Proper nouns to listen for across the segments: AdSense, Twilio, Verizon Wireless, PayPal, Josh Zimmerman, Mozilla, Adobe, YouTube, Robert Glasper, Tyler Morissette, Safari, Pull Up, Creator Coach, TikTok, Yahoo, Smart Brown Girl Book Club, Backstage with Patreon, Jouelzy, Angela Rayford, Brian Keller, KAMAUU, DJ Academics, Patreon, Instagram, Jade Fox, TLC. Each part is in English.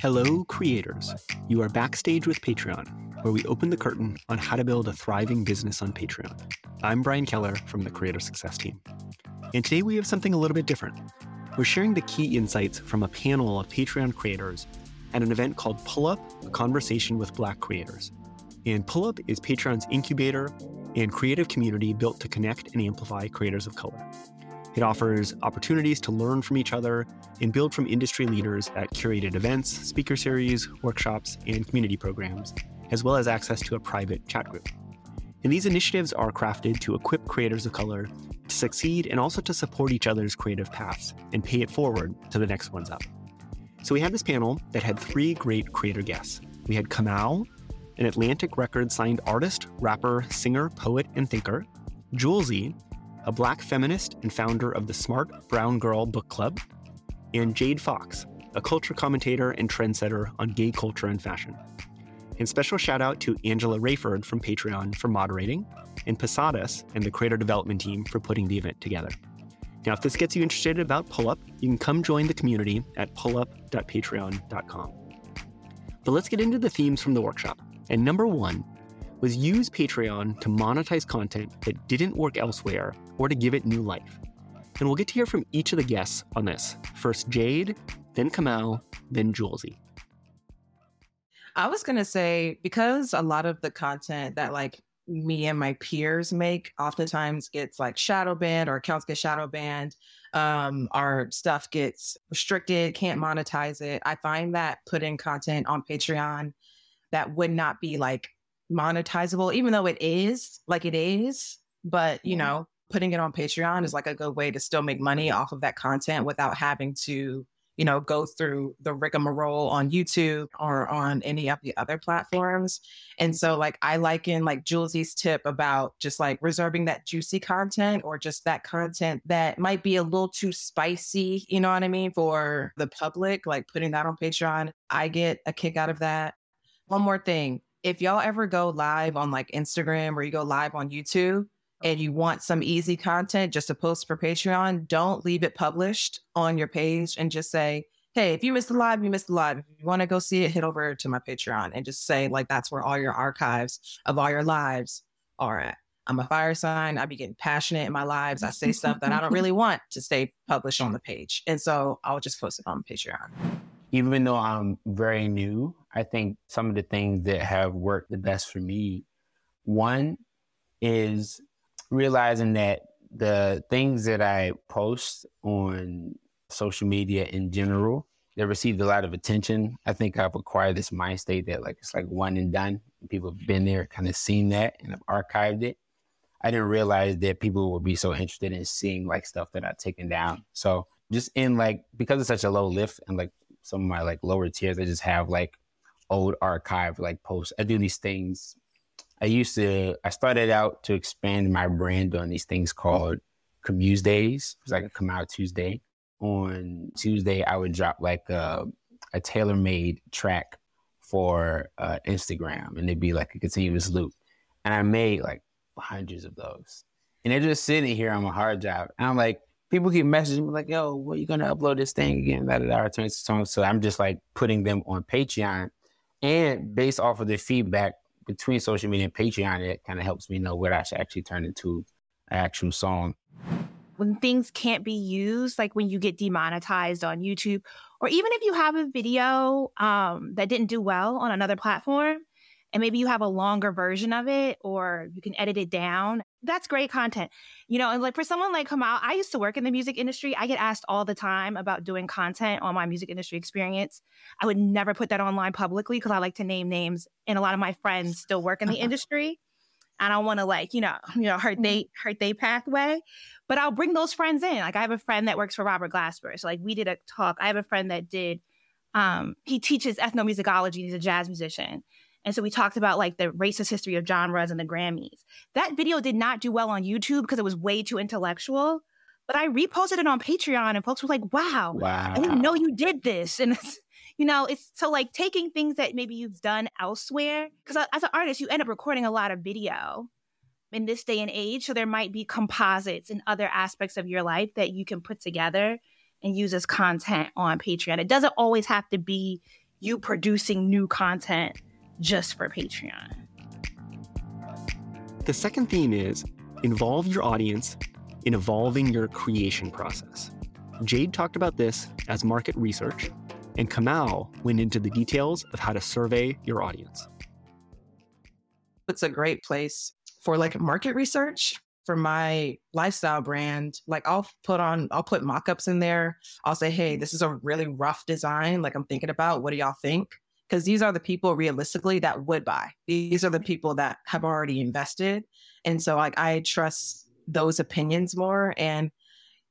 Hello, creators. You are Backstage with Patreon, where we open the curtain on how to build a thriving business on Patreon. I'm Brian Keller from the Creator Success Team. And today we have something a little bit different. We're sharing the key insights from a panel of Patreon creators at an event called Pull Up, a conversation with Black creators. And Pull Up is Patreon's incubator and creative community built to connect and amplify creators of color. It offers opportunities to learn from each other and build from industry leaders at curated events, speaker series, workshops, and community programs, as well as access to a private chat group. And these initiatives are crafted to equip creators of color to succeed and also to support each other's creative paths and pay it forward to the next ones up. So we had this panel that had three great creator guests. We had KAMAUU, an Atlantic Records signed artist, rapper, singer, poet, and thinker; Jouelzy, a Black feminist and founder of the Smart Brown Girl Book Club; and Jade Fox, a culture commentator and trendsetter on gay culture and fashion. And special shout out to Angela Rayford from Patreon for moderating, and Posadas and the creator development team for putting the event together. Now, if this gets you interested about Pull Up, you can come join the community at pullup.patreon.com. But let's get into the themes from the workshop. And number one was use Patreon to monetize content that didn't work elsewhere or to give it new life. And we'll get to hear from each of the guests on this. First Jade, then KAMAUU, then Jouelzy. I was going to say, because a lot of the content that like me and my peers make oftentimes gets like shadow banned, or accounts get shadow banned, our stuff gets restricted, can't monetize it. I find that putting content on Patreon that would not be like monetizable, even though it is, but you know, putting it on Patreon is like a good way to still make money off of that content without having to, you know, go through the rigmarole on YouTube or on any of the other platforms. And so like, I liken like Jouelzy's tip about just like reserving that juicy content, or just that content that might be a little too spicy, you know what I mean, for the public, like putting that on Patreon. I get a kick out of that. One more thing. If y'all ever go live on like Instagram, or you go live on YouTube, and you want some easy content just to post for Patreon, don't leave it published on your page, and just say, hey, if you missed the live, you missed the live. If you want to go see it, head over to my Patreon, and just say like, that's where all your archives of all your lives are at. I'm a fire sign. I be getting passionate in my lives. I say stuff that I don't really want to stay published on the page. And so I'll just post it on Patreon. Even though I'm very new, I think some of the things that have worked the best for me, one is realizing that the things that I post on social media in general, they received a lot of attention. I think I've acquired this mind state that like, it's like one and done. People have been there, kind of seen that, and I've archived it. I didn't realize that people would be so interested in seeing like stuff that I've taken down. So just in like, because it's such a low lift, and like some of my like lower tiers, I just have like old archive like posts. I do these things. I started out to expand my brand on these things called KAMAUU Days. It's like a KAMAUU Tuesday. On Tuesday, I would drop like a tailor-made track for Instagram, and it'd be like a continuous loop. And I made like hundreds of those. And they're just sitting here on my hard drive. And I'm like, people keep messaging me like, yo, when are you going to upload this thing again? So I'm just like putting them on Patreon. And based off of the feedback, between social media and Patreon, it kind of helps me know what I should actually turn into an actual song. When things can't be used, like when you get demonetized on YouTube, or even if you have a video that didn't do well on another platform, and maybe you have a longer version of it, or you can edit it down, that's great content. You know, and like for someone like KAMAUU, I used to work in the music industry. I get asked all the time about doing content on my music industry experience. I would never put that online publicly because I like to name names, and a lot of my friends still work in the industry. I don't want to like, you know, hurt they pathway, but I'll bring those friends in. Like I have a friend that works for Robert Glasper. So like we did a talk. I have a friend that did, he teaches ethnomusicology. He's a jazz musician. And so we talked about like the racist history of genres and the Grammys. That video did not do well on YouTube because it was way too intellectual, but I reposted it on Patreon, and folks were like, wow. I didn't know you did this. And it's, you know, it's so like taking things that maybe you've done elsewhere, because as an artist, you end up recording a lot of video in this day and age. So there might be composites and other aspects of your life that you can put together and use as content on Patreon. It doesn't always have to be you producing new content just for Patreon. The second theme is involve your audience in evolving your creation process. Jade talked about this as market research, and KAMAUU went into the details of how to survey your audience. It's a great place for like market research. For my lifestyle brand, like I'll put mock-ups in there. I'll say, hey, this is a really rough design. Like I'm thinking about, what do y'all think? Because these are the people realistically that would buy. These are the people that have already invested. And so like I trust those opinions more. And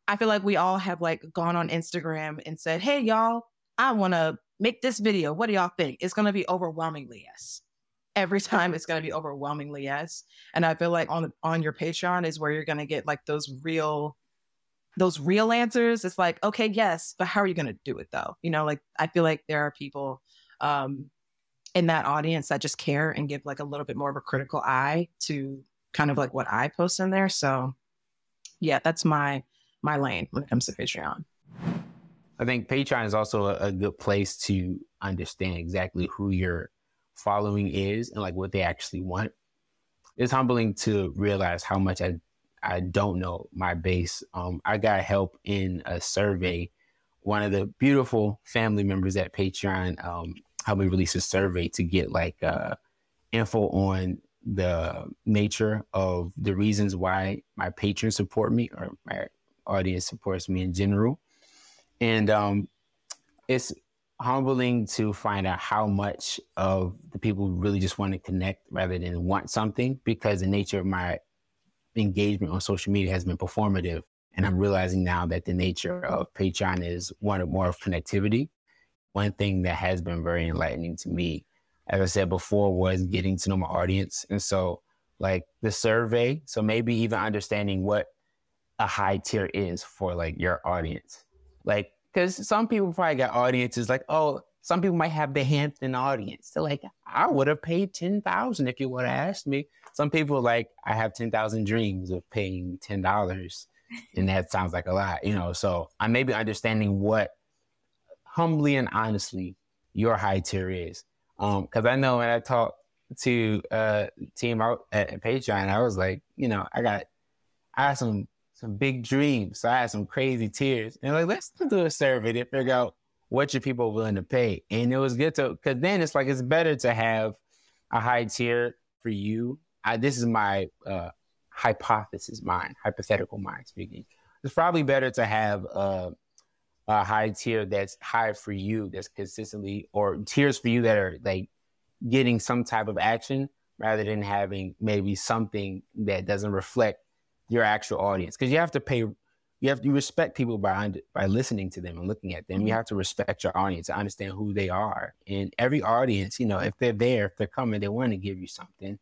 I feel like we all have like gone on Instagram and said, hey, y'all, I want to make this video. What do y'all think? It's going to be overwhelmingly yes. Every time it's going to be overwhelmingly yes. And I feel like on your Patreon is where you're going to get like those real answers. It's like, okay, yes, but how are you going to do it though? You know, like I feel like there are people in that audience that just care and give like a little bit more of a critical eye to kind of like what I post in there. So yeah, that's my lane when it comes to Patreon. I think Patreon is also a good place to understand exactly who you're following is and like what they actually want. It's humbling to realize how much I don't know my base. I got help in a survey. One of the beautiful family members at Patreon helped me release a survey to get like info on the nature of the reasons why my patrons support me or my audience supports me in general. And it's humbling to find out how much of the people really just want to connect rather than want something, because the nature of my engagement on social media has been performative. And I'm realizing now that the nature of Patreon is one or more of connectivity. One thing that has been very enlightening to me, as I said before, was getting to know my audience. And so like the survey, so maybe even understanding what a high tier is for like your audience. Like, because some people probably got audiences like, oh, some people might have the Hampton audience. They're like, I would have paid $10,000 if you would have asked me. Some people like, I have 10,000 dreams of paying $10. And that sounds like a lot, you know? So I may be understanding what humbly and honestly your high tier is. Because I know when I talked to team out at Patreon, I was like, you know, I got some big dreams. So I had some crazy tears. And like, let's do a survey to figure out what your people are willing to pay. And it was good to, because then it's like, it's better to have a high tier for you. This is my hypothetical mind speaking. It's probably better to have a high tier that's high for you, that's consistently, or tiers for you that are like getting some type of action rather than having maybe something that doesn't reflect your actual audience. Because you have to pay, you respect people by listening to them and looking at them. You have to respect your audience and understand who they are. And every audience, you know, if they're there, if they're coming, they want to give you something.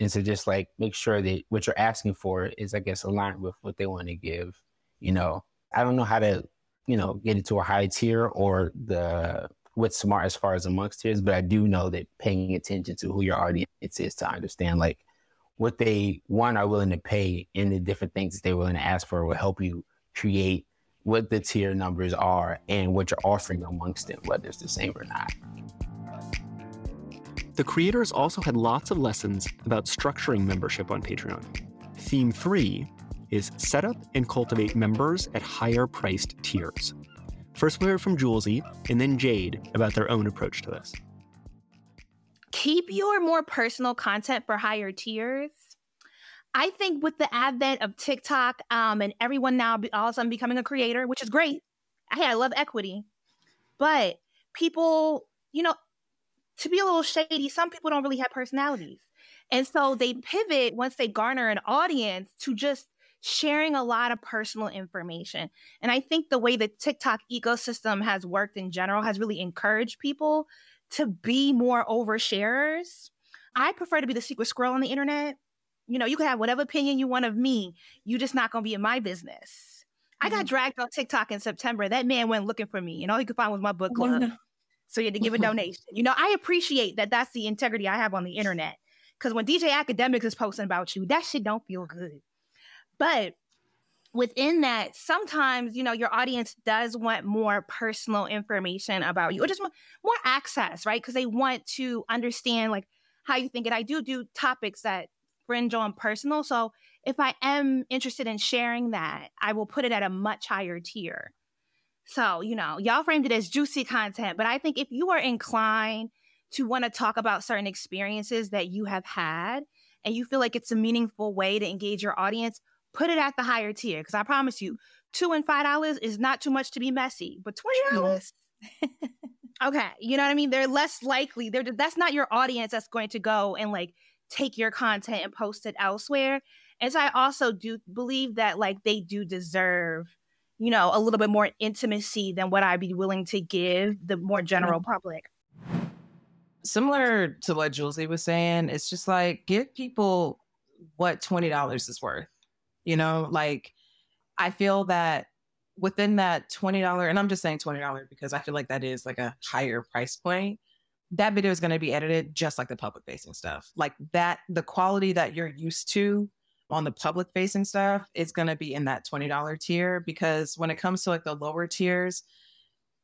And so just like make sure that what you're asking for is, I guess, aligned with what they want to give. You know, I don't know how to, you know, get into a high tier or what's smart as far as amongst tiers, but I do know that paying attention to who your audience is to understand like what they want, are willing to pay, and the different things that they're willing to ask for will help you create what the tier numbers are and what you're offering amongst them, whether it's the same or not. The creators also had lots of lessons about structuring membership on Patreon. Theme 3 is set up and cultivate members at higher priced tiers. First we heard from Jouelzy and then Jade about their own approach to this. Keep your more personal content for higher tiers. I think with the advent of TikTok and everyone now all of a sudden becoming a creator, which is great. Hey, I love equity. But people, you know, to be a little shady, some people don't really have personalities. And so they pivot once they garner an audience to just sharing a lot of personal information. And I think the way the TikTok ecosystem has worked in general has really encouraged people to be more oversharers. I prefer to be the secret squirrel on the internet. You know, you can have whatever opinion you want of me. You're just not going to be in my business. Mm-hmm. I got dragged on TikTok in September. That man went looking for me, and all he could find was my book club. Oh, no. So you had to give a donation. You know, I appreciate that that's the integrity I have on the internet. Because when DJ Academics is posting about you, that shit don't feel good. But within that, sometimes, you know, your audience does want more personal information about you, or just want more access, right? Because they want to understand like how you think. And I do topics that fringe on personal. So if I am interested in sharing that, I will put it at a much higher tier. So, you know, y'all framed it as juicy content, but I think if you are inclined to want to talk about certain experiences that you have had and you feel like it's a meaningful way to engage your audience, put it at the higher tier, because I promise you, $2 and $5 is not too much to be messy, but $20? Okay, you know what I mean? They're less likely. That's not your audience that's going to go and like take your content and post it elsewhere. And so I also do believe that like they do deserve, you know, a little bit more intimacy than what I'd be willing to give the more general public. Similar to what Jouelzy was saying, it's just like, give people what $20 is worth. You know, like I feel that within that $20, and I'm just saying $20 because I feel like that is like a higher price point, that video is going to be edited just like the public facing stuff. Like that, the quality that you're used to on the public facing stuff is going to be in that $20 tier, because when it comes to like the lower tiers,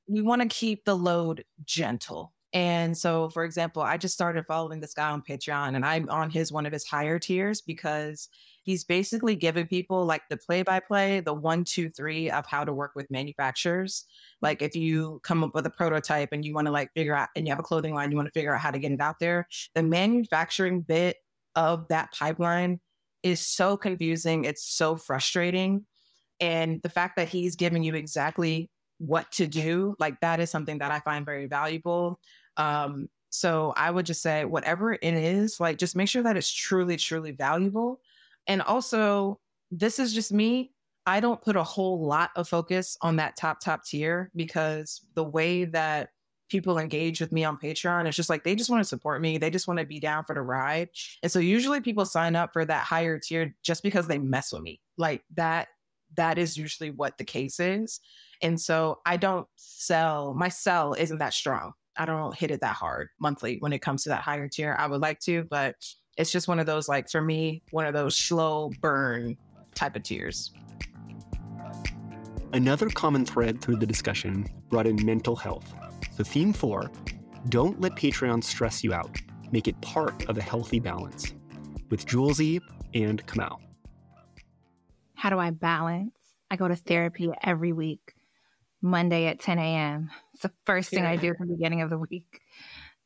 we want to keep the load gentle. And so, for example, I just started following this guy on Patreon, and I'm on one of his higher tiers because he's basically giving people like the play-by-play, the 1, 2, 3 of how to work with manufacturers. Like if you come up with a prototype and you want to like figure out, and you have a clothing line, you want to figure out how to get it out there. The manufacturing bit of that pipeline is so confusing. It's so frustrating. And the fact that he's giving you exactly what to do, like that is something that I find very valuable. So I would just say whatever it is, like just make sure that it's truly, truly valuable. And also, this is just me. I don't put a whole lot of focus on that top tier, because the way that people engage with me on Patreon, it's just like, they just want to support me. They just want to be down for the ride. And so usually people sign up for that higher tier just because they mess with me. Like that is usually what the case is. And so I don't sell, my sell isn't that strong. I don't hit it that hard monthly when it comes to that higher tier. I would like to, but it's just one of those, like for me, one of those slow burn type of tiers. Another common thread through the discussion brought in mental health. So theme 4, don't let Patreon stress you out. Make it part of a healthy balance. With Jouelzy and KAMAUU. How do I balance? I go to therapy every week, Monday at 10 a.m. It's the first thing I do from the beginning of the week.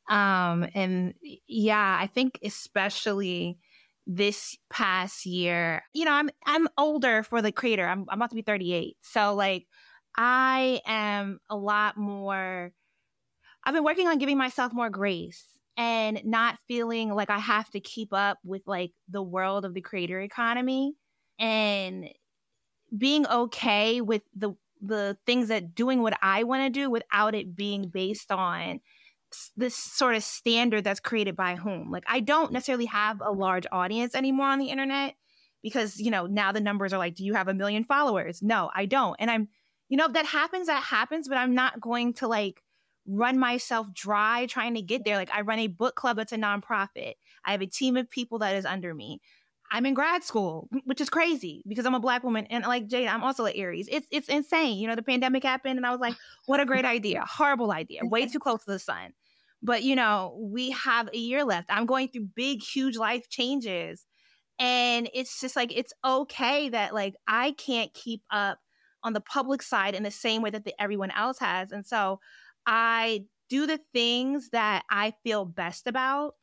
And yeah, I think especially this past year, you know, I'm older for the creator. I'm about to be 38. So like I am a lot more, I've been working on giving myself more grace and not feeling like I have to keep up with like the world of the creator economy, and being okay with the things that doing what I want to do without it being based on this sort of standard that's created by whom. Like I don't necessarily have a large audience anymore on the internet because, you know, now the numbers are like, do you have 1 million followers? No, I don't. And I'm, you know, that happens, but I'm not going to like run myself dry trying to get there. Like I run a book club that's a nonprofit. I have a team of people that is under me. I'm in grad school, which is crazy because I'm a Black woman. And like Jade, I'm also an Aries. It's insane. You know, the pandemic happened and I was like, what a great idea. Horrible idea. Way too close to the sun. But, you know, we have a year left. I'm going through big, huge life changes. And it's just like, it's okay that like I can't keep up on the public side in the same way that everyone else has. And so I do the things that I feel best about.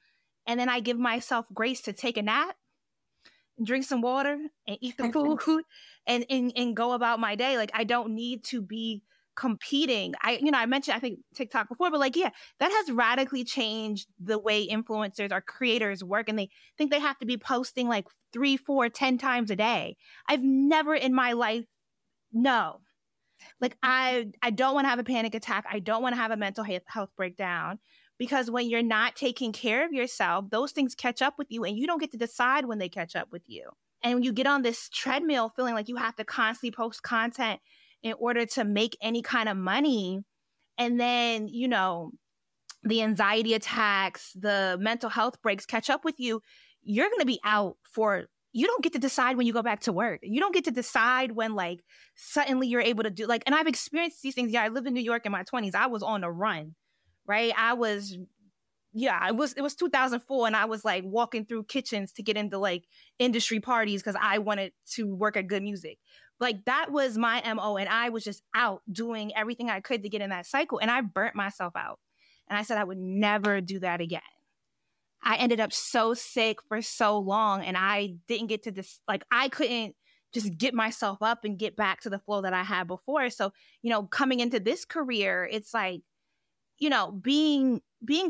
And then I give myself grace to take a nap, drink some water, and eat the food and go about my day. Like I don't need to be competing. I mentioned, I think TikTok before, but like, yeah, that has radically changed the way influencers or creators work. And they think they have to be posting like 3, 4, 10 times a day. I've never in my life. No, like I don't want to have a panic attack. I don't want to have a mental health breakdown, because when you're not taking care of yourself, those things catch up with you and you don't get to decide when they catch up with you. And when you get on this treadmill feeling like you have to constantly post content in order to make any kind of money. And then, you know, the anxiety attacks, the mental health breaks catch up with you. You're going to be out for you don't get to decide when you go back to work. You don't get to decide when, like, suddenly you're able to do, like, and I've experienced these things. Yeah, I lived in New York in my 20s. I was on a run, right? It was 2004, and I was, like, walking through kitchens to get into, like, industry parties because I wanted to work at Good Music. Like, that was my MO, and I was just out doing everything I could to get in that cycle, and I burnt myself out. And I said I would never do that again. I ended up so sick for so long, and I didn't get to this, like, I couldn't just get myself up and get back to the flow that I had before. So, you know, coming into this career, it's like, you know, being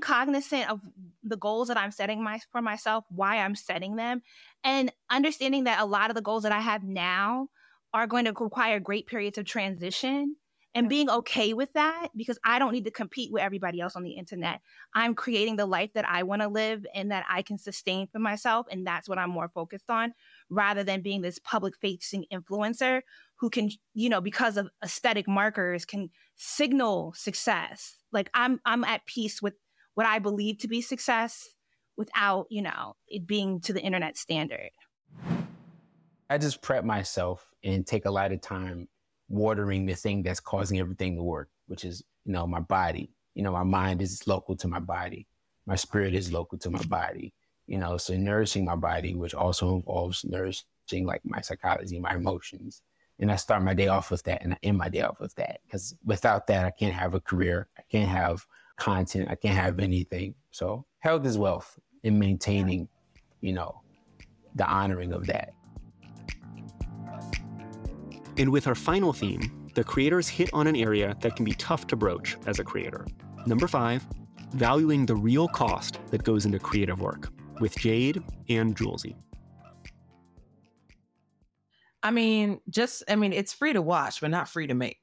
cognizant of the goals that I'm setting for myself, why I'm setting them, and understanding that a lot of the goals that I have now are going to require great periods of transition. And being okay with that, because I don't need to compete with everybody else on the internet. I'm creating the life that I want to live and that I can sustain for myself. And that's what I'm more focused on, rather than being this public-facing influencer who can, you know, because of aesthetic markers, can signal success. Like, I'm at peace with what I believe to be success without, you know, it being to the internet standard. I just prep myself and take a lot of time watering the thing that's causing everything to work, which is, you know, my body. You know, my mind is local to my body. My spirit is local to my body. You know, so nourishing my body, which also involves nourishing, like, my psychology, my emotions. And I start my day off with that, and I end my day off with that. Because without that, I can't have a career. I can't have content. I can't have anything. So health is wealth, and maintaining, you know, the honoring of that. And with our final theme, the creators hit on an area that can be tough to broach as a creator. Number 5, valuing the real cost that goes into creative work, with Jade and Jouelzy. I mean, it's free to watch, but not free to make.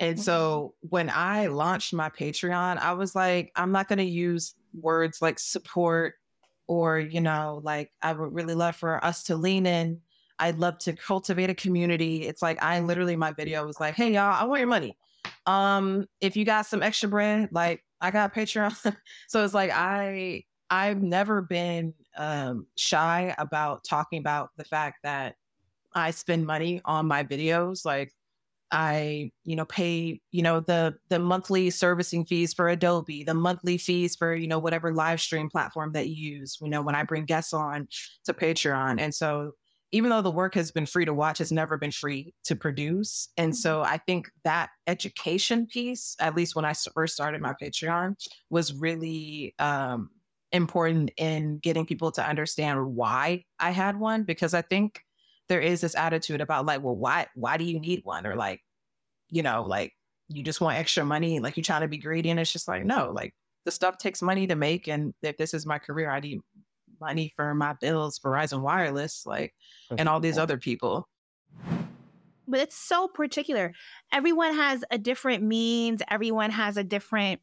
And so when I launched my Patreon, I was like, I'm not going to use words like support or, you know, like, I would really love for us to lean in. I'd love to cultivate a community. It's like, I literally, my video was like, hey, y'all, I want your money. If you got some extra bread, like, I got Patreon. So it's like, I've never been shy about talking about the fact that I spend money on my videos. Like, I, you know, pay, you know, the monthly servicing fees for Adobe, the monthly fees for, you know, whatever live stream platform that you use, you know, when I bring guests on to Patreon. And so, even though the work has been free to watch, it's never been free to produce. And so I think that education piece, at least when I first started my Patreon, was really important in getting people to understand why I had one. Because I think there is this attitude about, like, well, why do you need one? Or, like, you know, like, you just want extra money, like, you're trying to be greedy. And it's just like, no, like, the stuff takes money to make. And if this is my career, I need money for my bills, Verizon Wireless, like, and all these other people. But it's so particular. Everyone has a different means. Everyone has a different,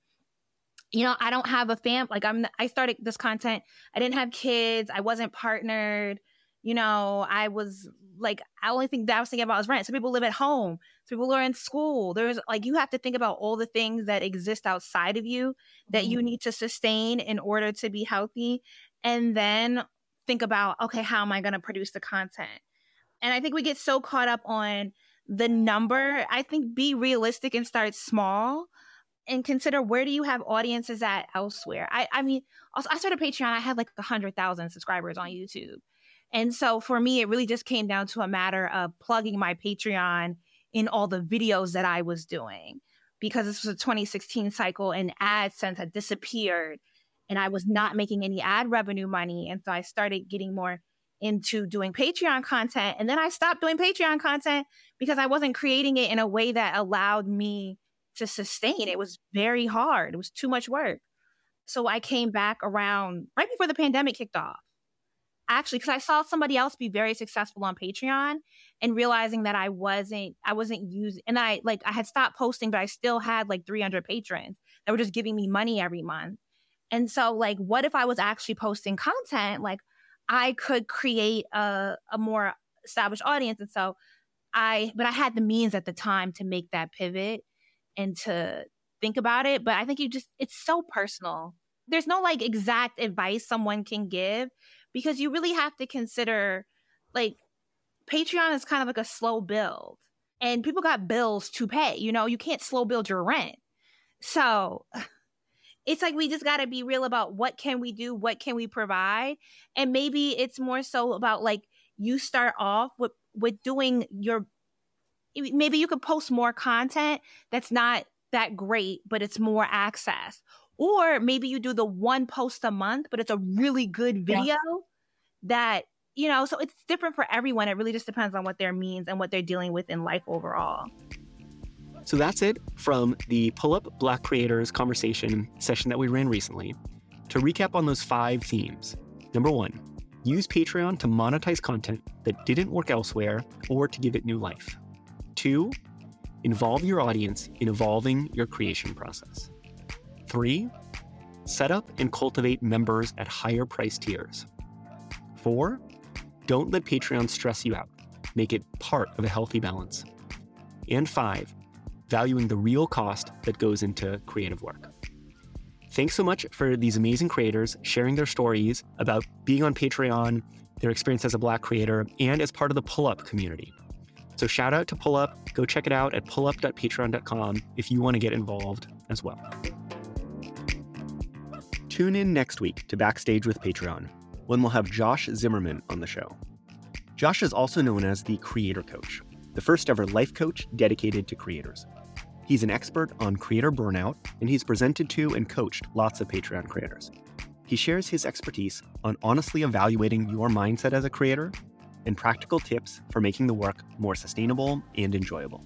you know, I don't have a fam. Like, I started this content. I didn't have kids. I wasn't partnered. You know, I was like, I only think that I was thinking about was rent. Some people live at home. Some people are in school. There's, like, you have to think about all the things that exist outside of you that you need to sustain in order to be healthy. And then think about, okay, how am I going to produce the content? And I think we get so caught up on the number. I think be realistic and start small and consider, where do you have audiences at elsewhere? I mean, also, I started Patreon. I had like 100,000 subscribers on YouTube. And so for me, it really just came down to a matter of plugging my Patreon in all the videos that I was doing, because this was a 2016 cycle and AdSense had disappeared. And I was not making any ad revenue money. And so I started getting more into doing Patreon content. And then I stopped doing Patreon content because I wasn't creating it in a way that allowed me to sustain. It was very hard. It was too much work. So I came back around right before the pandemic kicked off, actually, because I saw somebody else be very successful on Patreon and realizing that I wasn't using, and I had stopped posting, but I still had like 300 patrons that were just giving me money every month. And so, like, what if I was actually posting content? Like, I could create a more established audience. And so but I had the means at the time to make that pivot and to think about it. But I think it's so personal. There's no, like, exact advice someone can give, because you really have to consider like Patreon is kind of like a slow build, and people got bills to pay. You know, you can't slow build your rent. So it's like, we just got to be real about what can we do? What can we provide? And maybe it's more so about like, you start off with doing your, maybe you could post more content that's not that great, but it's more access. Or maybe you do the one post a month, but it's a really good video that, you know, so it's different for everyone. It really just depends on what their means and what they're dealing with in life overall. So that's it from the Pull Up Black Creators conversation session that we ran recently. To recap on those 5 themes. Number 1, use Patreon to monetize content that didn't work elsewhere or to give it new life. 2, involve your audience in evolving your creation process. 3, set up and cultivate members at higher price tiers. 4, don't let Patreon stress you out. Make it part of a healthy balance. And 5, valuing the real cost that goes into creative work. Thanks so much for these amazing creators sharing their stories about being on Patreon, their experience as a Black creator, and as part of the Pull Up community. So shout out to Pull Up. Go check it out at pullup.patreon.com if you want to get involved as well. Tune in next week to Backstage with Patreon, when we'll have Josh Zimmerman on the show. Josh is also known as the Creator Coach, the first ever life coach dedicated to creators. He's an expert on creator burnout, and he's presented to and coached lots of Patreon creators. He shares his expertise on honestly evaluating your mindset as a creator and practical tips for making the work more sustainable and enjoyable.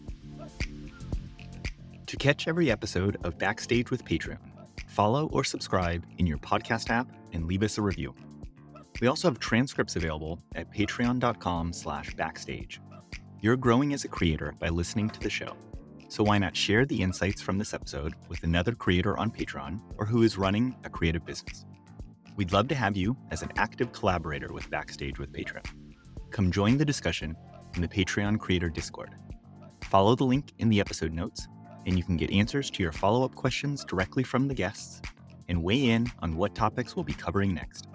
To catch every episode of Backstage with Patreon, follow or subscribe in your podcast app and leave us a review. We also have transcripts available at patreon.com/backstage. You're growing as a creator by listening to the show. So why not share the insights from this episode with another creator on Patreon or who is running a creative business? We'd love to have you as an active collaborator with Backstage with Patreon. Come join the discussion in the Patreon Creator Discord. Follow the link in the episode notes, and you can get answers to your follow-up questions directly from the guests and weigh in on what topics we'll be covering next.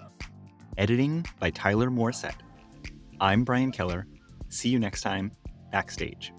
Editing by Tyler Morissette. I'm Brian Keller. See you next time, Backstage.